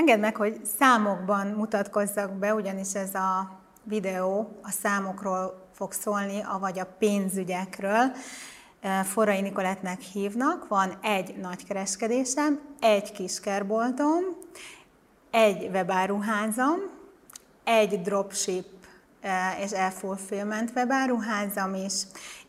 Engedd meg, hogy számokban mutatkozzak be, ugyanis ez a videó a számokról fog szólni, avagy a pénzügyekről. Forrai Nikolettnek hívnak, van egy nagykereskedésem, egy kiskerboltom, egy webáruházam, egy dropship és e-fulfillment webáruházam is,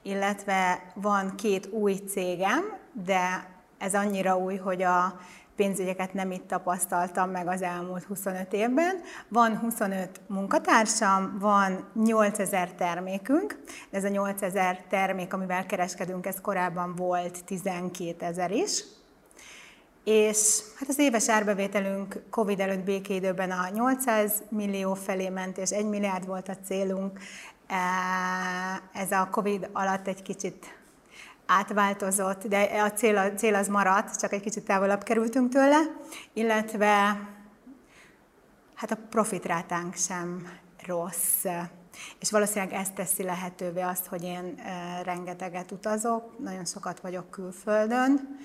illetve van két új cégem, de ez annyira új, hogy a pénzügyeket nem itt tapasztaltam meg az elmúlt 25 évben. Van 25 munkatársam, van 8000 termékünk. Ez a 8000 termék, amivel kereskedünk, ez korábban volt 12000 is. És hát az éves árbevételünk Covid előtt békeidőben a 800 millió felé ment, és 1 milliárd volt a célunk. Ez a Covid alatt egy kicsit átváltozott, de a cél az maradt, csak egy kicsit távolabb kerültünk tőle, illetve hát a profitrátánk sem rossz. És valószínűleg ez teszi lehetővé azt, hogy én rengeteget utazok, nagyon sokat vagyok külföldön.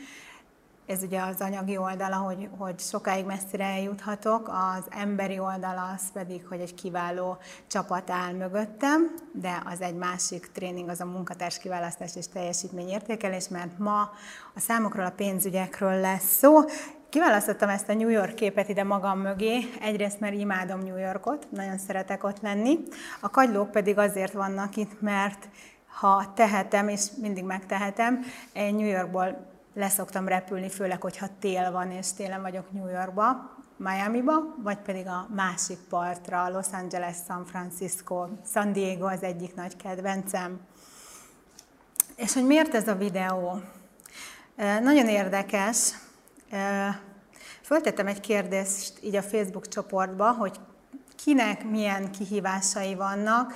Ez ugye az anyagi oldala, hogy sokáig messzire eljuthatok, az emberi oldala az pedig, hogy egy kiváló csapat áll mögöttem, de az egy másik tréning, az a munkatárs kiválasztás és teljesítményértékelés, mert ma a számokról, a pénzügyekről lesz szó. Kiválasztottam ezt a New York képet ide magam mögé, egyrészt mert imádom New Yorkot, nagyon szeretek ott lenni, a kagylók pedig azért vannak itt, mert ha tehetem, és mindig megtehetem, én New Yorkból leszoktam repülni, főleg, hogyha tél van, és télen vagyok New Yorkba, Miamiba, vagy pedig a másik partra, Los Angeles, San Francisco, San Diego az egyik nagy kedvencem. És hogy miért ez a videó? Nagyon érdekes. Föltettem egy kérdést így a Facebook csoportba, hogy kinek milyen kihívásai vannak,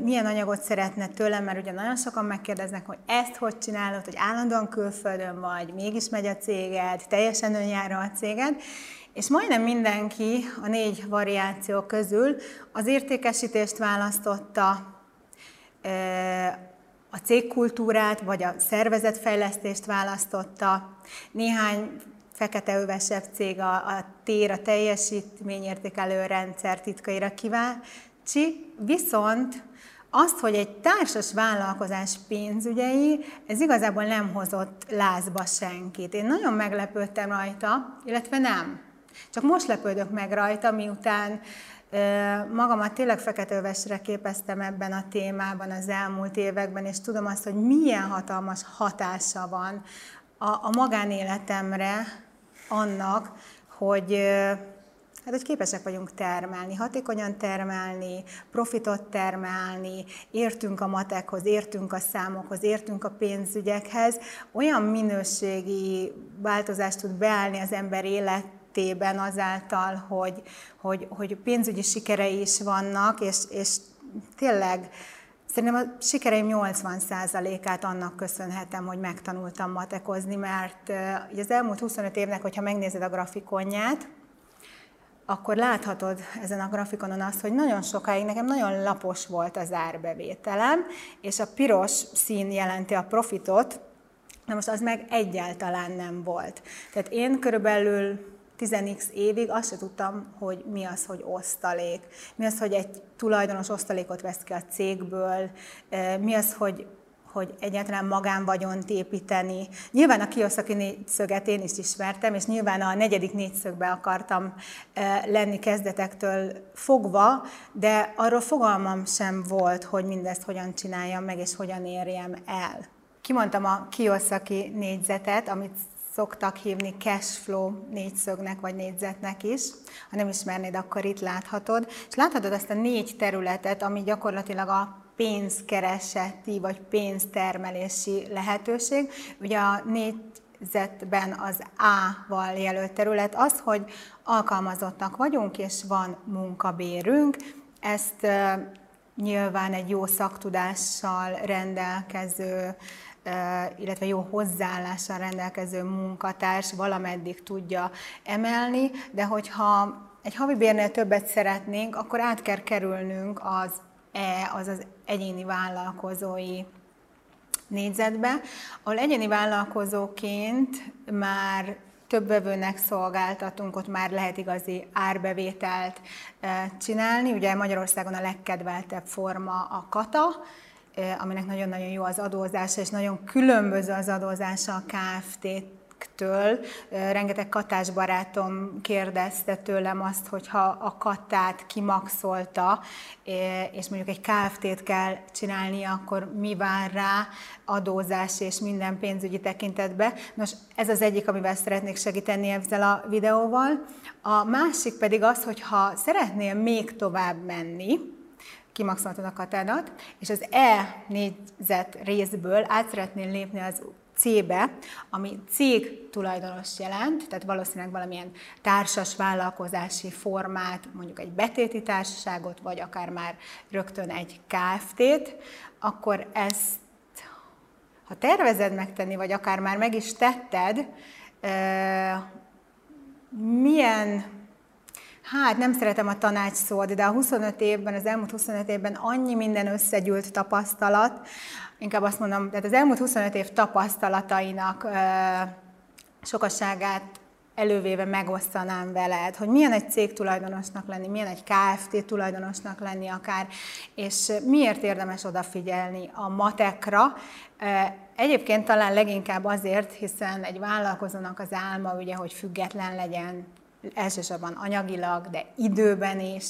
milyen anyagot szeretne tőlem, mert ugye nagyon sokan megkérdeznek, hogy ezt hogy csinálod, hogy állandóan külföldön vagy, mégis megy a céged, teljesen önjáró a céged, és majdnem mindenki a 4 variáció közül az értékesítést választotta, a cégkultúrát vagy a szervezetfejlesztést választotta, néhány fekete övesebb cég a tér, a teljesítményértékelő rendszer titkaira kíváncsi, viszont azt, hogy egy társas vállalkozás pénzügyei, ez igazából nem hozott lázba senkit. Én nagyon meglepődtem rajta, illetve nem. Csak most lepődök meg rajta, miután magamat tényleg feketővesre képeztem ebben a témában az elmúlt években, és tudom azt, hogy milyen hatalmas hatása van a magánéletemre annak, hogy képesek vagyunk termelni, hatékonyan termelni, profitot termelni, értünk a matekhoz, értünk a számokhoz, értünk a pénzügyekhez. Olyan minőségi változást tud beállni az ember életében azáltal, hogy pénzügyi sikerei is vannak, és tényleg szerintem a sikereim 80%-át annak köszönhetem, hogy megtanultam matekozni, mert az elmúlt 25 évnek, hogyha megnézed a grafikonját, akkor láthatod ezen a grafikonon azt, hogy nagyon sokáig nekem nagyon lapos volt az árbevételem, és a piros szín jelenti a profitot, de most az meg egyáltalán nem volt. Tehát én körülbelül 10x évig azt se tudtam, hogy mi az, hogy osztalék, mi az, hogy egy tulajdonos osztalékot vesz ki a cégből, mi az, hogy egyáltalán magánvagyont építeni. Nyilván a Kiyosaki négyszöget én is ismertem, és nyilván a negyedik négyszögbe akartam lenni kezdetektől fogva, de arról fogalmam sem volt, hogy mindezt hogyan csináljam meg, és hogyan érjem el. Kimondtam a Kiyosaki négyzetet, amit szoktak hívni cashflow négyszögnek vagy négyzetnek is. Ha nem ismernéd, akkor itt láthatod. És láthatod ezt a 4 területet, ami gyakorlatilag a pénzkereseti vagy pénztermelési lehetőség. Ugye a négyzetben az A-val jelölt terület az, hogy alkalmazottak vagyunk és van munkabérünk. Ezt nyilván egy jó szaktudással rendelkező, illetve jó hozzáállással rendelkező munkatárs valameddig tudja emelni, de hogyha egy havibérnél többet szeretnénk, akkor át kell kerülnünk az E, azaz egyéni vállalkozói négyzetbe, ahol egyéni vállalkozóként már több vevőnek szolgáltatunk, ott már lehet igazi árbevételt csinálni. Ugye Magyarországon a legkedveltebb forma a kata, aminek nagyon-nagyon jó az adózása, és nagyon különböző az adózása a KFT-től. Rengeteg katás barátom kérdezte tőlem azt, hogyha a katát kimaxolta, és mondjuk egy KFT-t kell csinálnia, akkor mi vár rá adózás és minden pénzügyi tekintetbe. Nos, ez az egyik, amivel szeretnék segíteni ezzel a videóval. A másik pedig az, hogyha szeretnél még tovább menni, kimaxoltad a katádat, és az E négyzet részből át szeretnél lépni az C-be, ami cég tulajdonos jelent, tehát valószínűleg valamilyen társas vállalkozási formát, mondjuk egy betéti társaságot, vagy akár már rögtön egy KFT-t, akkor ezt, ha tervezed megtenni, vagy akár már meg is tetted, milyen... Hát nem szeretem a tanács szót, de a 25 évben, az elmúlt 25 évben annyi minden összegyűlt tapasztalat, inkább azt mondom, tehát az elmúlt 25 év tapasztalatainak sokasságát elővéve megosztanám veled, hogy milyen egy cég tulajdonosnak lenni, milyen egy KFT tulajdonosnak lenni akár, és miért érdemes odafigyelni a matekra. Egyébként talán leginkább azért, hiszen egy vállalkozónak az álma ugye, hogy független legyen, elsősorban anyagilag, de időben is,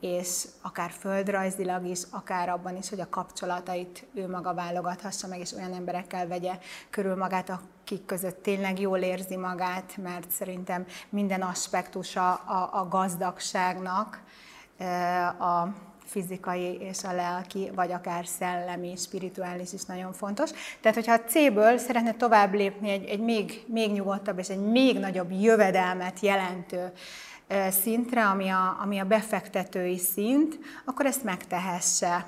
és akár földrajzilag is, akár abban is, hogy a kapcsolatait ő maga válogathassa meg, és olyan emberekkel vegye körül magát, akik között tényleg jól érzi magát, mert szerintem minden aspektusa a gazdagságnak, a fizikai és a lelki, vagy akár szellemi, spirituális is nagyon fontos. Tehát, hogyha a C-ből szeretne tovább lépni egy még nyugodtabb és egy még nagyobb jövedelmet jelentő szintre, ami a befektetői szint, akkor ezt megtehesse.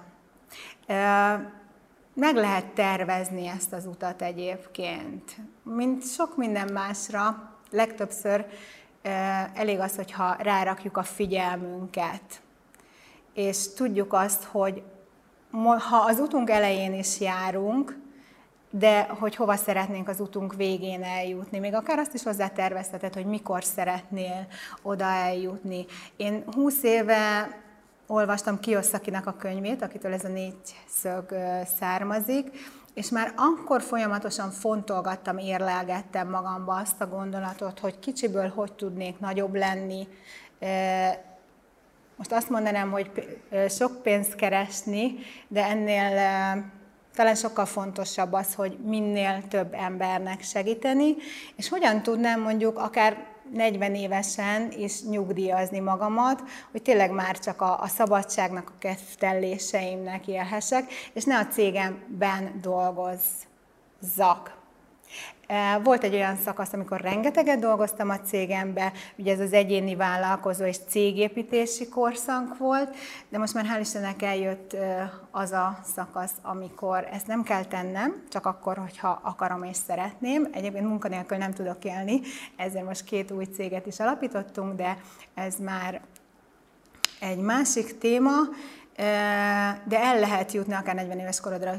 Meg lehet tervezni ezt az utat egyébként. Mint sok minden másra, legtöbbször elég az, hogyha rárakjuk a figyelmünket, és tudjuk azt, hogy ha az utunk elején is járunk, de hogy hova szeretnénk az utunk végén eljutni. Még akár azt is hozzátervezteted, hogy mikor szeretnél oda eljutni. Én 20 éve olvastam Kiyosakinak a könyvét, akitől ez a négyszög származik, és már akkor folyamatosan fontolgattam, érlelgettem magamba azt a gondolatot, hogy kicsiből hogy tudnék nagyobb lenni. Most azt mondanám, hogy sok pénzt keresni, de ennél talán sokkal fontosabb az, hogy minél több embernek segíteni, és hogyan tudnám mondjuk akár 40 évesen is nyugdíjazni magamat, hogy tényleg már csak a szabadságnak, a kettelléseimnek élhessek, és ne a cégemben dolgozzak. Volt egy olyan szakasz, amikor rengeteget dolgoztam a cégembe, ugye ez az egyéni vállalkozó és cégépítési korszak volt, de most már hál' Istennek eljött az a szakasz, amikor ezt nem kell tennem, csak akkor, hogyha akarom és szeretném. Egyébként munkanélkül nem tudok élni, ezért most 2 új céget is alapítottunk, de ez már egy másik téma, de el lehet jutni akár 40 éves korodra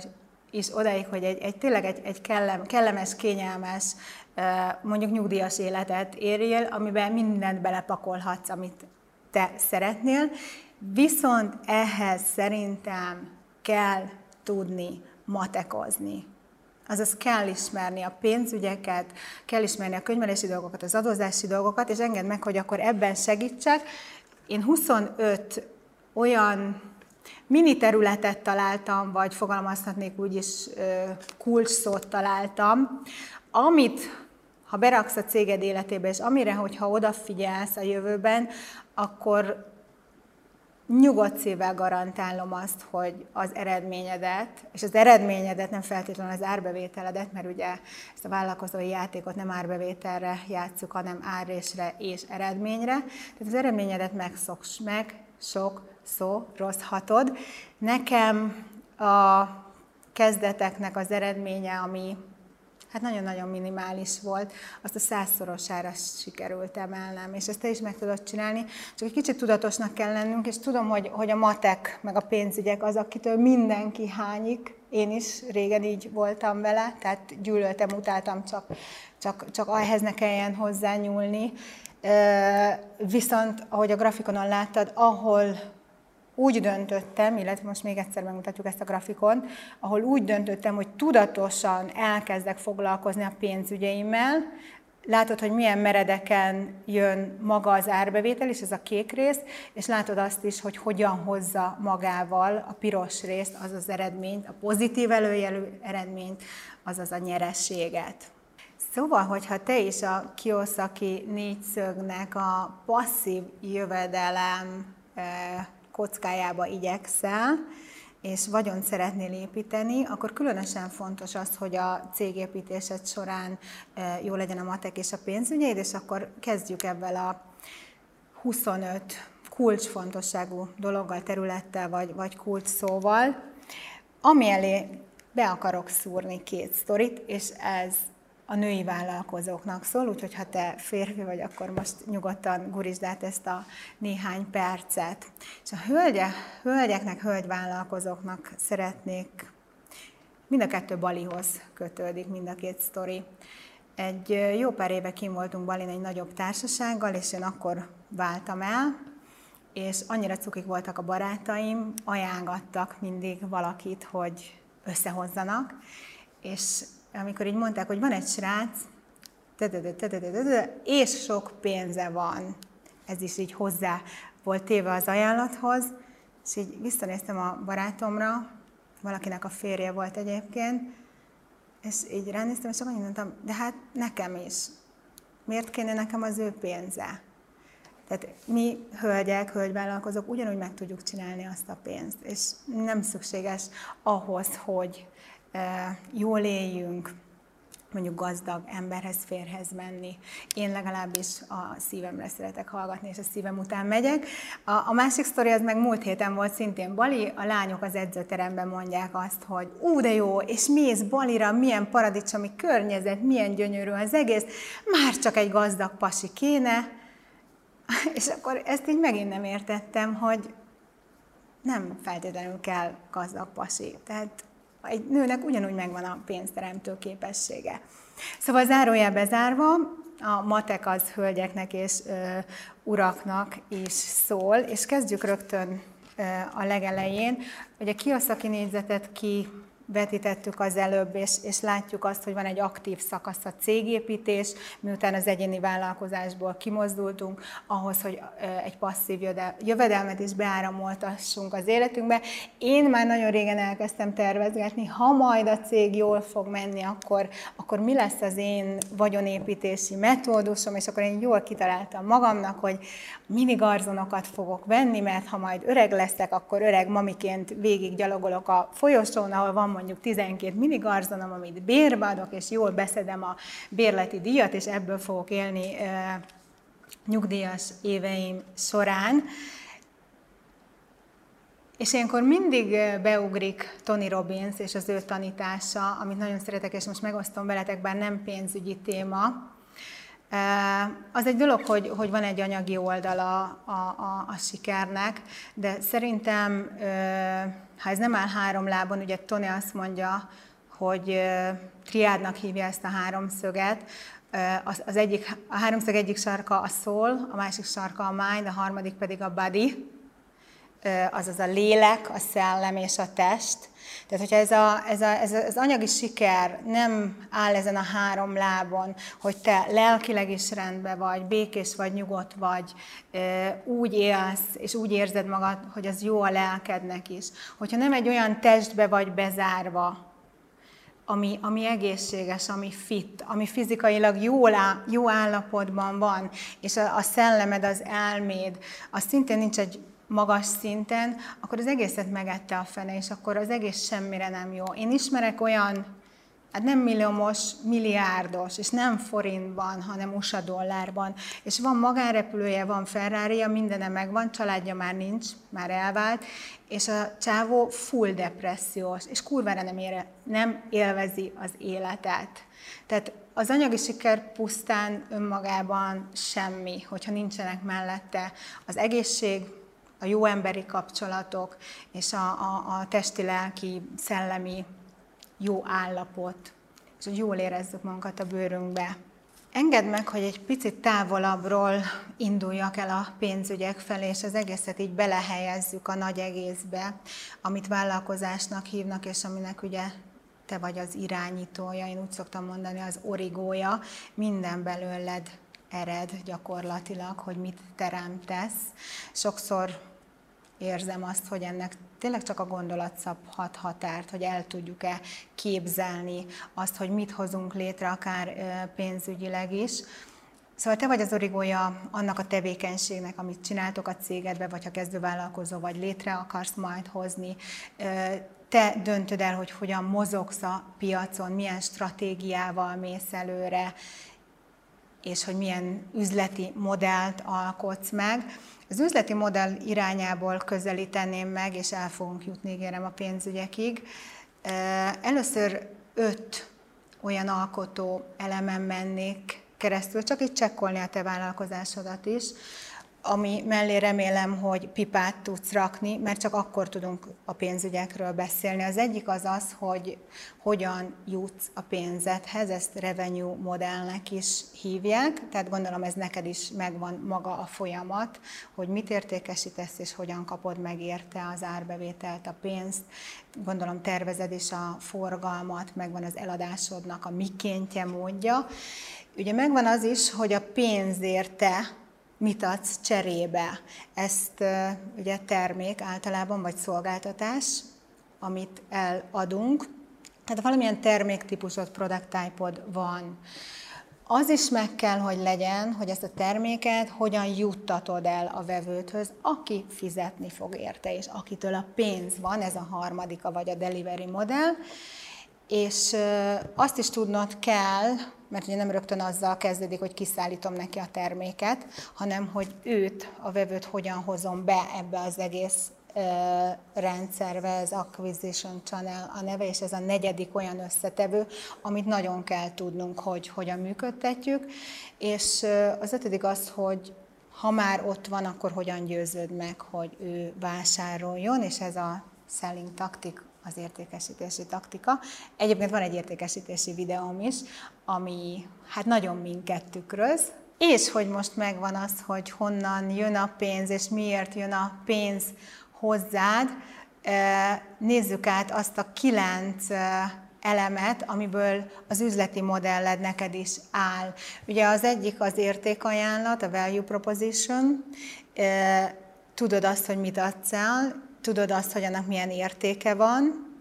is odáig, hogy tényleg egy kellemes, kényelmes, mondjuk nyugdíjas életet érjél, amiben mindent belepakolhatsz, amit te szeretnél. Viszont ehhez szerintem kell tudni matekozni. Azaz kell ismerni a pénzügyeket, kell ismerni a könyvelési dolgokat, az adózási dolgokat, és engedd meg, hogy akkor ebben segítsek. Én 25 olyan mini területet találtam, vagy fogalmazhatnék úgy is, kulcsszót találtam, amit, ha beraksz a céged életébe, és amire, hogyha odafigyelsz a jövőben, akkor nyugodt szívvel garantálom azt, hogy az eredményedet, és az eredményedet nem feltétlenül az árbevételedet, mert ugye ezt a vállalkozói játékot nem árbevételre játsszuk, hanem árrésre és eredményre. Tehát az eredményedet megszoksz meg, sok szó, rossz hatod. Nekem a kezdeteknek az eredménye, ami hát nagyon-nagyon minimális volt, azt a 100-szorosára sikerült emelnem, és ezt te is meg tudod csinálni, csak egy kicsit tudatosnak kell lennünk, és tudom, hogy a matek meg a pénzügyek az, akitől mindenki hányik, Én is régen így voltam vele, tehát gyűlöltem, utáltam, csak ahhez ne kelljen hozzányúlni. Viszont, ahogy a grafikonon láttad, ahol úgy döntöttem, illetve most még egyszer megmutatjuk ezt a grafikon, ahol úgy döntöttem, hogy tudatosan elkezdek foglalkozni a pénzügyeimmel, látod, hogy milyen meredeken jön maga az árbevétel, és ez a kék rész, és látod azt is, hogy hogyan hozza magával a piros részt, azaz az eredményt, a pozitív előjelű eredményt, azaz a nyereséget. Szóval, hogyha te is a Kiyosaki négyszögnek a passzív jövedelem kockájába igyekszel, és vagyont szeretnél építeni, akkor különösen fontos az, hogy a cégépítésed során jó legyen a matek és a pénzügyeid, és akkor kezdjük ebben a 25 kulcsfontosságú dologgal, területtel vagy kulcsszóval, ami elé be akarok szúrni két sztorit, és ez a női vállalkozóknak szól, úgyhogy ha te férfi vagy, akkor most nyugodtan gurizd át ezt a néhány percet. És a hölgyeknek, hölgyvállalkozóknak szeretnék, mind a kettő Balihoz kötődik, mind a két sztori. Egy jó pár éve kim voltunk Balin egy nagyobb társasággal, és én akkor váltam el, és annyira cukik voltak a barátaim, ajánlgattak mindig valakit, hogy összehozzanak, és amikor így mondták, hogy van egy srác, és sok pénze van. Ez is így hozzá volt téve az ajánlathoz. És így visszanéztem a barátomra, valakinek a férje volt egyébként, és így ránéztem, és csak annyit mondtam, de hát nekem is. Miért kéne nekem az ő pénze? Tehát mi hölgyek, hölgyvállalkozók ugyanúgy meg tudjuk csinálni azt a pénzt, és nem szükséges ahhoz, hogy jól éljünk, mondjuk gazdag emberhez, férhez menni. Én legalábbis a szívemre szeretek hallgatni, és a szívem után megyek. A másik sztori az meg múlt héten volt szintén Bali, a lányok az edzőteremben mondják azt, hogy ú, de jó, és mész Balira, milyen paradicsomi környezet, milyen gyönyörű az egész, már csak egy gazdag pasi kéne. És akkor ezt így megint nem értettem, hogy nem feltétlenül kell gazdag pasi. Tehát egy nőnek ugyanúgy megvan a pénzteremtő képessége. Szóval zárójel bezárva, a matek az hölgyeknek és uraknak is szól, és kezdjük rögtön a legelején, hogy a Kiyosaki négyzetet kivetítettük az előbb, és látjuk azt, hogy van egy aktív szakasz a cégépítés, miután az egyéni vállalkozásból kimozdultunk, ahhoz, hogy egy passzív jövedelmet is beáramoltassunk az életünkbe. Én már nagyon régen elkezdtem tervezgetni, ha majd a cég jól fog menni, akkor mi lesz az én vagyonépítési metódusom, és akkor én jól kitaláltam magamnak, hogy mini garzonokat fogok venni, mert ha majd öreg leszek, akkor öreg mamiként végig gyalogolok a folyosón, ahol van mondjuk 12 minigarzonom, amit bérbe adok, és jól beszedem a bérleti díjat, és ebből fogok élni nyugdíjas éveim során. És ilyenkor mindig beugrik Tony Robbins és az ő tanítása, amit nagyon szeretek, és most megosztom veletek, bár nem pénzügyi téma. Az egy dolog, hogy van egy anyagi oldala a sikernek, de szerintem, ha ez nem áll három lábon, ugye Tony azt mondja, hogy triádnak hívja ezt a háromszöget. A háromszög egyik sarka a soul, a másik sarka a mind, a harmadik pedig a body, azaz a lélek, a szellem és a test. Tehát, hogyha ez az anyagi siker nem áll ezen a három lábon, hogy te lelkileg is rendben vagy, békés vagy, nyugodt vagy, úgy élsz, és úgy érzed magad, hogy az jó a lelkednek is. Hogyha nem egy olyan testbe vagy bezárva, ami egészséges, ami fit, ami fizikailag jó állapotban van, és a szellemed, az elméd, az szintén nincs egy magas szinten, akkor az egészet megette a fene, és akkor az egész semmire nem jó. Én ismerek olyan, hát nem milliómos, milliárdos, és nem forintban, hanem USA dollárban, és van magánrepülője, van Ferrarija, mindene megvan, családja már nincs, már elvált, és a csávó full depressziós, és kurvára nem élvezi az életet. Tehát az anyagi siker pusztán önmagában semmi, hogyha nincsenek mellette az egészség, a jó emberi kapcsolatok és a testi, lelki, szellemi jó állapot, és hogy jól érezzük magunkat a bőrünkbe. Engedd meg, hogy egy picit távolabbról induljak el a pénzügyek felé, és az egészet így belehelyezzük a nagy egészbe, amit vállalkozásnak hívnak, és aminek ugye te vagy az irányítója, én úgy szoktam mondani, az origója, minden belőled ered gyakorlatilag, hogy mit teremtesz. Sokszor érzem azt, hogy ennek tényleg csak a gondolat szabhat határt, hogy el tudjuk-e képzelni azt, hogy mit hozunk létre, akár pénzügyileg is. Szóval te vagy az origója annak a tevékenységnek, amit csináltok a cégedbe, vagy ha kezdővállalkozó vagy, létre akarsz majd hozni. Te döntöd el, hogy hogyan mozogsz a piacon, milyen stratégiával mész előre, és hogy milyen üzleti modellt alkotsz meg. Az üzleti modell irányából közelíteném meg, és el fogunk jutni, ígérem, a pénzügyekig. Először 5 olyan alkotó elemen mennék keresztül, csak így csekkolni a te vállalkozásodat is, ami mellé remélem, hogy pipát tudsz rakni, mert csak akkor tudunk a pénzügyekről beszélni. Az egyik az az, hogy hogyan jutsz a pénzedhez, ezt revenue modellnek is hívják, tehát gondolom ez neked is megvan maga a folyamat, hogy mit értékesítesz és hogyan kapod meg érte az árbevételt, a pénzt. Gondolom tervezed is a forgalmat, megvan az eladásodnak a mikéntje, módja. Ugye megvan az is, hogy a pénzért te mit adsz cserébe. Ezt ugye termék általában, vagy szolgáltatás, amit eladunk. Tehát valamilyen terméktípusod, product type-od van. Az is meg kell, hogy legyen, hogy ezt a terméket hogyan juttatod el a vevőthöz, aki fizetni fog érte, és akitől a pénz van, ez a harmadika, vagy a delivery modell. És azt is tudnod kell, mert ugye nem rögtön azzal kezdődik, hogy kiszállítom neki a terméket, hanem hogy őt, a vevőt hogyan hozom be ebbe az egész rendszerbe, ez Acquisition Channel a neve, és ez a negyedik olyan összetevő, amit nagyon kell tudnunk, hogy hogyan működtetjük. És az ötödik az, hogy ha már ott van, akkor hogyan győződ meg, hogy ő vásároljon, és ez a selling taktika, az értékesítési taktika. Egyébként van egy értékesítési videóm is, ami hát nagyon minket tükröz, és hogy most megvan az, hogy honnan jön a pénz, és miért jön a pénz hozzád. Nézzük át azt a 9 elemet, amiből az üzleti modelled neked is áll. Ugye az egyik az értékajánlat, a value proposition, tudod azt, hogy mit adsz el, tudod azt, hogy annak milyen értéke van,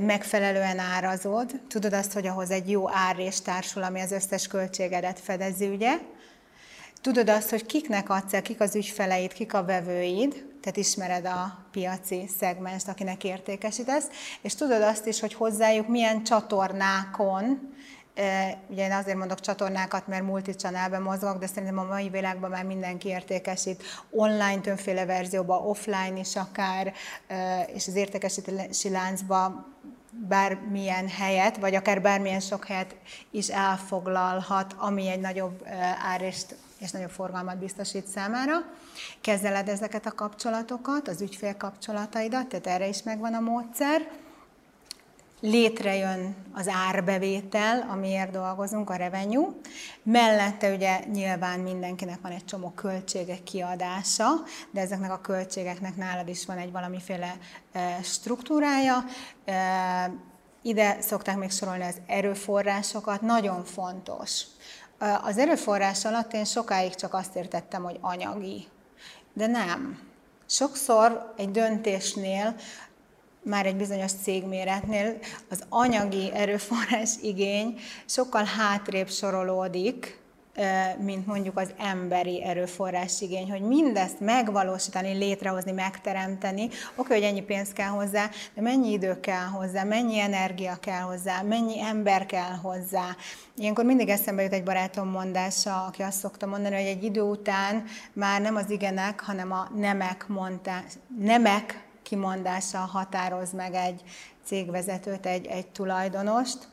megfelelően árazod, tudod azt, hogy ahhoz egy jó árrés társul, ami az összes költségedet fedezi, ugye? Tudod azt, hogy kiknek adsz el, kik az ügyfeleid, kik a vevőid, tehát ismered a piaci szegmest, akinek értékesítesz, és tudod azt is, hogy hozzájuk milyen csatornákon, ugye én azért mondok csatornákat, mert multichannelben mozgok, de szerintem a mai világban már mindenki értékesít online, többféle verzióban, offline is akár, és az értékesítési láncba bármilyen helyet, vagy akár bármilyen sok helyet is elfoglalhat, ami egy nagyobb árést és nagyobb forgalmat biztosít számára. Kezeled ezeket a kapcsolatokat, az ügyfélkapcsolataidat, tehát erre is megvan a módszer. Létrejön az árbevétel, amiért dolgozunk, a revenue. Mellette ugye nyilván mindenkinek van egy csomó költségek kiadása, de ezeknek a költségeknek nálad is van egy valamiféle struktúrája. Ide szokták még sorolni az erőforrásokat, nagyon fontos. Az erőforrás alatt én sokáig csak azt értettem, hogy anyagi, de nem. Sokszor egy döntésnél, már egy bizonyos cégméretnél az anyagi erőforrás igény sokkal hátrébb sorolódik, mint mondjuk az emberi erőforrás igény, hogy mindezt megvalósítani, létrehozni, megteremteni. Oké, hogy ennyi pénz kell hozzá, de mennyi idő kell hozzá, mennyi energia kell hozzá, mennyi ember kell hozzá. Ilyenkor mindig eszembe jut egy barátom mondása, aki azt szokta mondani, hogy egy idő után már nem az igenek, hanem a nemek kimondása határoz meg egy cégvezetőt, egy tulajdonost.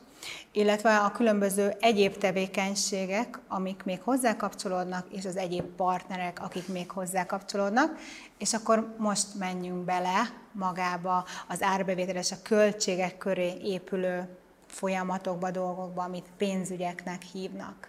illetve a különböző egyéb tevékenységek, amik még hozzá kapcsolódnak, és az egyéb partnerek, akik még hozzá kapcsolódnak, és akkor most menjünk bele magába az árbevételes, a költségek köré épülő folyamatokba, dolgokba, amit pénzügyeknek hívnak.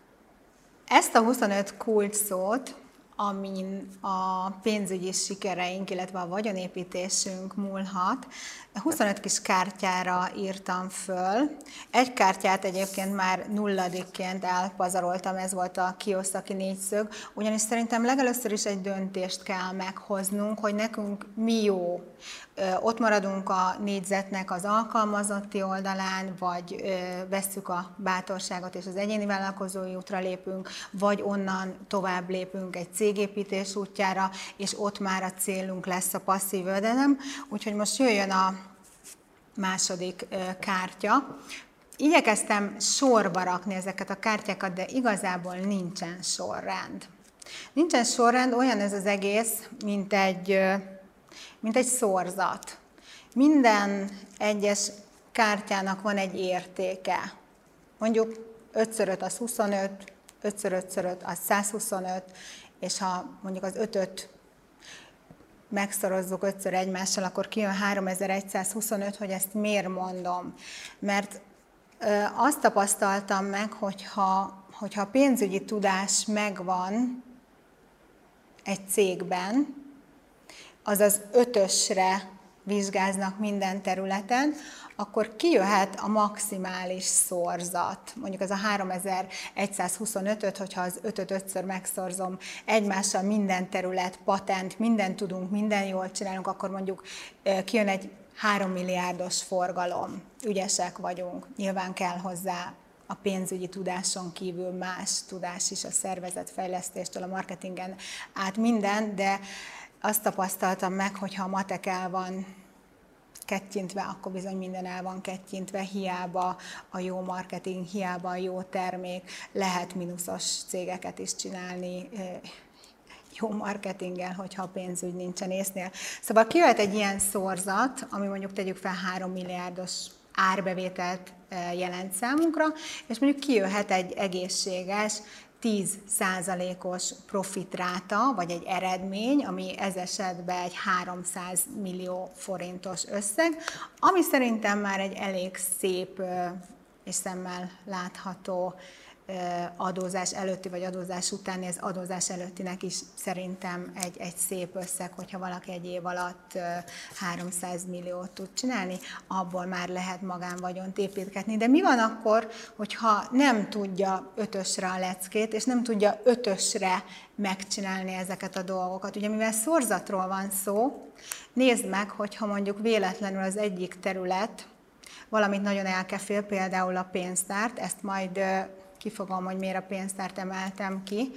Ezt a 25 kulcsszót, amin a pénzügyi sikereink, illetve a vagyonépítésünk múlhat, 25 kis kártyára írtam föl. Egy kártyát egyébként már nulladikként elpazaroltam, ez volt a Kiyosaki négyszög, ugyanis szerintem legelőször is egy döntést kell meghoznunk, hogy nekünk mi jó. Ott maradunk a négyzetnek az alkalmazotti oldalán, vagy vesszük a bátorságot és az egyéni vállalkozói útra lépünk, vagy onnan tovább lépünk egy cégépítés útjára, és ott már a célunk lesz a passzív jövedelem. Úgyhogy most jöjjön a második kártya. Igyekeztem sorba rakni ezeket a kártyákat, de igazából nincsen sorrend. Nincsen sorrend, olyan ez az egész, mint egy szorzat. Minden egyes kártyának van egy értéke. Mondjuk 5×5 az 25, 5×5 az 125, és ha mondjuk az 5-öt megszorozzuk 5-ször egymással, akkor kijön 3125, hogy ezt miért mondom. Mert azt tapasztaltam meg, hogyha pénzügyi tudás megvan egy cégben, azaz 5-ösre vizsgáznak minden területen, akkor kijöhet a maximális szorzat. Mondjuk ez a 3125-öt, hogyha az 5-öt 5-ször megszorzom egymással, minden terület, patent, mindent tudunk, minden jól csinálunk, akkor mondjuk kijön egy 3 milliárdos forgalom. Ügyesek vagyunk. Nyilván kell hozzá a pénzügyi tudáson kívül más tudás is, a szervezetfejlesztéstől, a marketingen át minden, de azt tapasztaltam meg, hogy ha a matek el van kettyintve, akkor bizony minden el van kettyintve, hiába a jó marketing, hiába a jó termék, lehet mínuszos cégeket is csinálni jó marketinggel, hogyha a pénzügy nincsen észnél. Szóval kijöhet egy ilyen szorzat, ami mondjuk tegyük fel 3 milliárdos árbevételt jelent számunkra, és mondjuk kijöhet egy egészséges, 10%-os profitráta, vagy egy eredmény, ami ez esetben egy 300 millió forintos összeg, ami szerintem már egy elég szép és szemmel látható adózás előtti, vagy adózás utáni, az adózás előttinek is szerintem egy szép összeg, hogyha valaki egy év alatt 300 milliót tud csinálni, abból már lehet magánvagyont építgetni. De mi van akkor, hogyha nem tudja 5-ösre a leckét, és nem tudja 5-ösre megcsinálni ezeket a dolgokat? Ugye mivel szorzatról van szó, nézd meg, hogyha mondjuk véletlenül az egyik terület valamit nagyon elkefél, például a pénztárt, ezt majd kifogom, hogy miért a pénztárt emeltem ki.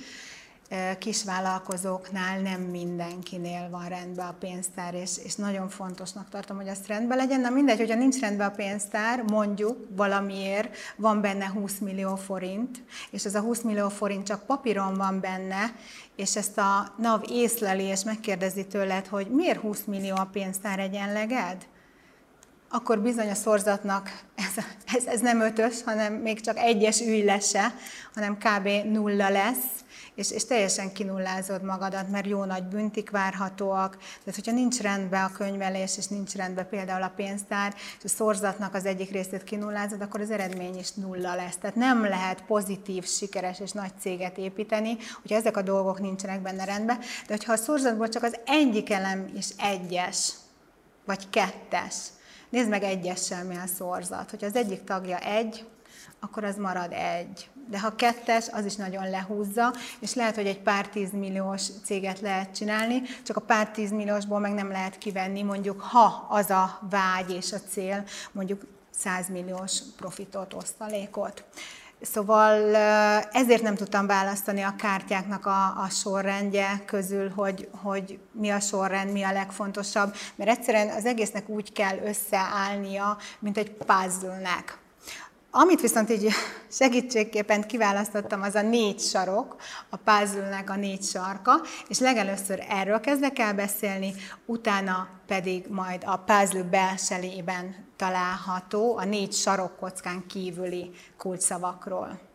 Kisvállalkozóknál nem mindenkinél van rendben a pénztár, és nagyon fontosnak tartom, hogy azt rendben legyen. Na mindegy, hogyha nincs rendben a pénztár, mondjuk valamiért van benne 20 millió forint, és ez a 20 millió forint csak papíron van benne, és ezt a NAV észleli, és megkérdezi tőled, hogy miért 20 millió a pénztár egyenleged? Akkor bizony a szorzatnak ez nem 5-ös, hanem még csak 1-es ülj le se, hanem kb. 0 lesz, és teljesen kinullázod magadat, mert jó nagy büntik várhatóak. Tehát, hogyha nincs rendben a könyvelés, és nincs rendben például a pénztár, és a szorzatnak az egyik részét kinullázod, akkor az eredmény is 0 lesz. Tehát nem lehet pozitív, sikeres és nagy céget építeni, hogyha ezek a dolgok nincsenek benne rendben. De hogyha a szorzatból csak az egyik elem is 1-es, vagy 2-es, nézd meg 1-essel mi a szorzat. Hogyha az egyik tagja 1, akkor az marad 1. De ha 2-es, az is nagyon lehúzza, és lehet, hogy egy pár 10 milliós céget lehet csinálni, csak a pár 10 milliósból meg nem lehet kivenni, mondjuk ha az a vágy és a cél, mondjuk 100 milliós profitot, osztalékot. Szóval ezért nem tudtam választani a kártyáknak a sorrendje közül, hogy mi a sorrend, mi a legfontosabb, mert egyszerűen az egésznek úgy kell összeállnia, mint egy puzzle-nek. Amit viszont így segítségképpen kiválasztottam, az a 4 sarok, a puzzle-nek a 4 sarka, és legelőször erről kezdek el beszélni, utána pedig majd a puzzle belselében található, a 4 sarokkockán kívüli kulcsszavakról.